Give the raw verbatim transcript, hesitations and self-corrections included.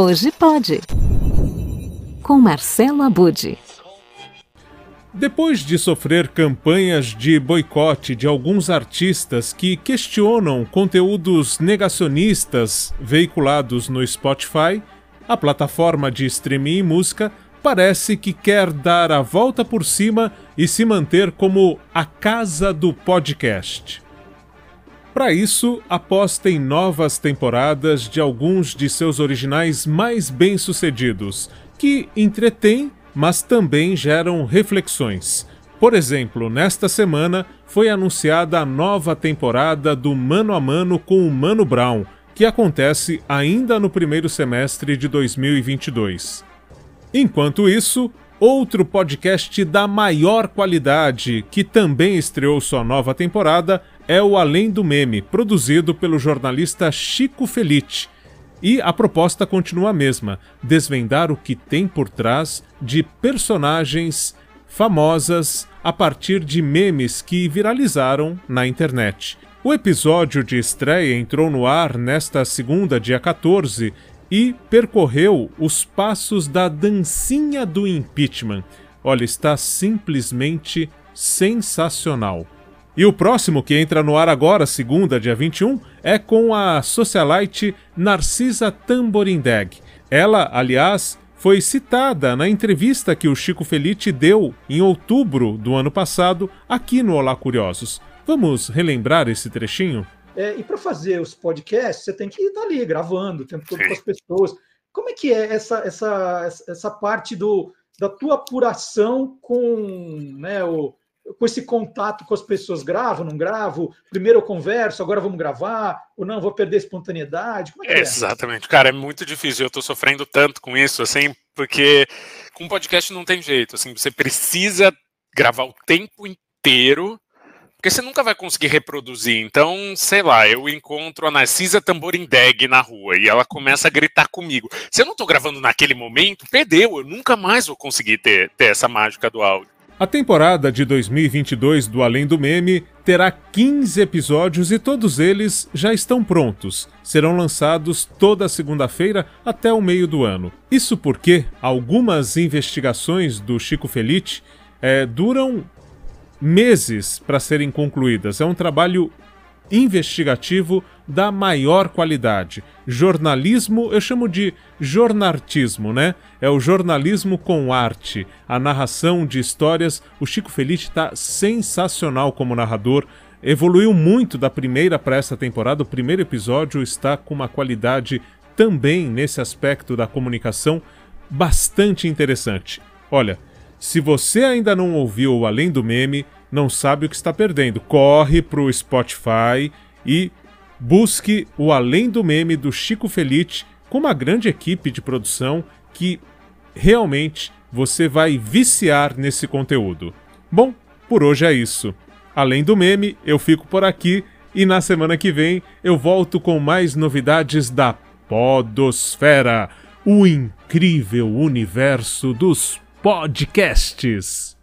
Hoje Pode, com Marcelo Abud. Depois de sofrer campanhas de boicote de alguns artistas que questionam conteúdos negacionistas veiculados no Spotify, a plataforma de streaming e música parece que quer dar a volta por cima e se manter como a casa do podcast. Para isso, aposta em novas temporadas de alguns de seus originais mais bem-sucedidos, que entretêm, mas também geram reflexões. Por exemplo, nesta semana foi anunciada a nova temporada do Mano a Mano com o Mano Brown, que acontece ainda no primeiro semestre de dois mil e vinte e dois. Enquanto isso, outro podcast da maior qualidade, que também estreou sua nova temporada, é o Além do Meme, produzido pelo jornalista Chico Felitti. E a proposta continua a mesma, desvendar o que tem por trás de personagens famosas a partir de memes que viralizaram na internet. O episódio de estreia entrou no ar nesta segunda, dia quatorze, e percorreu os passos da dancinha do impeachment. Olha, está simplesmente sensacional. E o próximo, que entra no ar agora, segunda, dia vinte e um, é com a socialite Narcisa Tamborindegui. Ela, aliás, foi citada na entrevista que o Chico Felitti deu em outubro do ano passado aqui no Olá Curiosos. Vamos relembrar esse trechinho? É, e para fazer os podcasts, você tem que estar ali gravando o tempo todo com as pessoas. Como é que é essa, essa, essa parte do, da tua apuração com, né, o... com esse contato com as pessoas? Gravo, não gravo? Primeiro eu converso, agora vamos gravar? Ou não, vou perder a espontaneidade? Como é que é? Exatamente. Cara, é muito difícil. Eu tô sofrendo tanto com isso, assim, porque com podcast não tem jeito, assim, você precisa gravar o tempo inteiro, porque você nunca vai conseguir reproduzir. Então, sei lá, eu encontro a Narcisa Tamborindegui na rua e ela começa a gritar comigo. Se eu não tô gravando naquele momento, perdeu. Eu nunca mais vou conseguir ter, ter essa mágica do áudio. A temporada de dois mil e vinte e dois do Além do Meme terá quinze episódios e todos eles já estão prontos. Serão lançados toda segunda-feira até o meio do ano. Isso porque algumas investigações do Chico Felitti é, duram meses para serem concluídas. É um trabalho investigativo da maior qualidade. Jornalismo, eu chamo de jornartismo, né? É o jornalismo com arte, a narração de histórias. O Chico Felitti tá sensacional como narrador, evoluiu muito da primeira para esta temporada. O primeiro episódio está com uma qualidade também nesse aspecto da comunicação bastante interessante. Olha, se você ainda não ouviu o Além do Meme, não sabe o que está perdendo. Corre pro Spotify e busque o Além do Meme do Chico Felitti, com uma grande equipe de produção que realmente você vai viciar nesse conteúdo. Bom, por hoje é isso. Além do Meme, eu fico por aqui e na semana que vem eu volto com mais novidades da Podosfera, o incrível universo dos podcasts.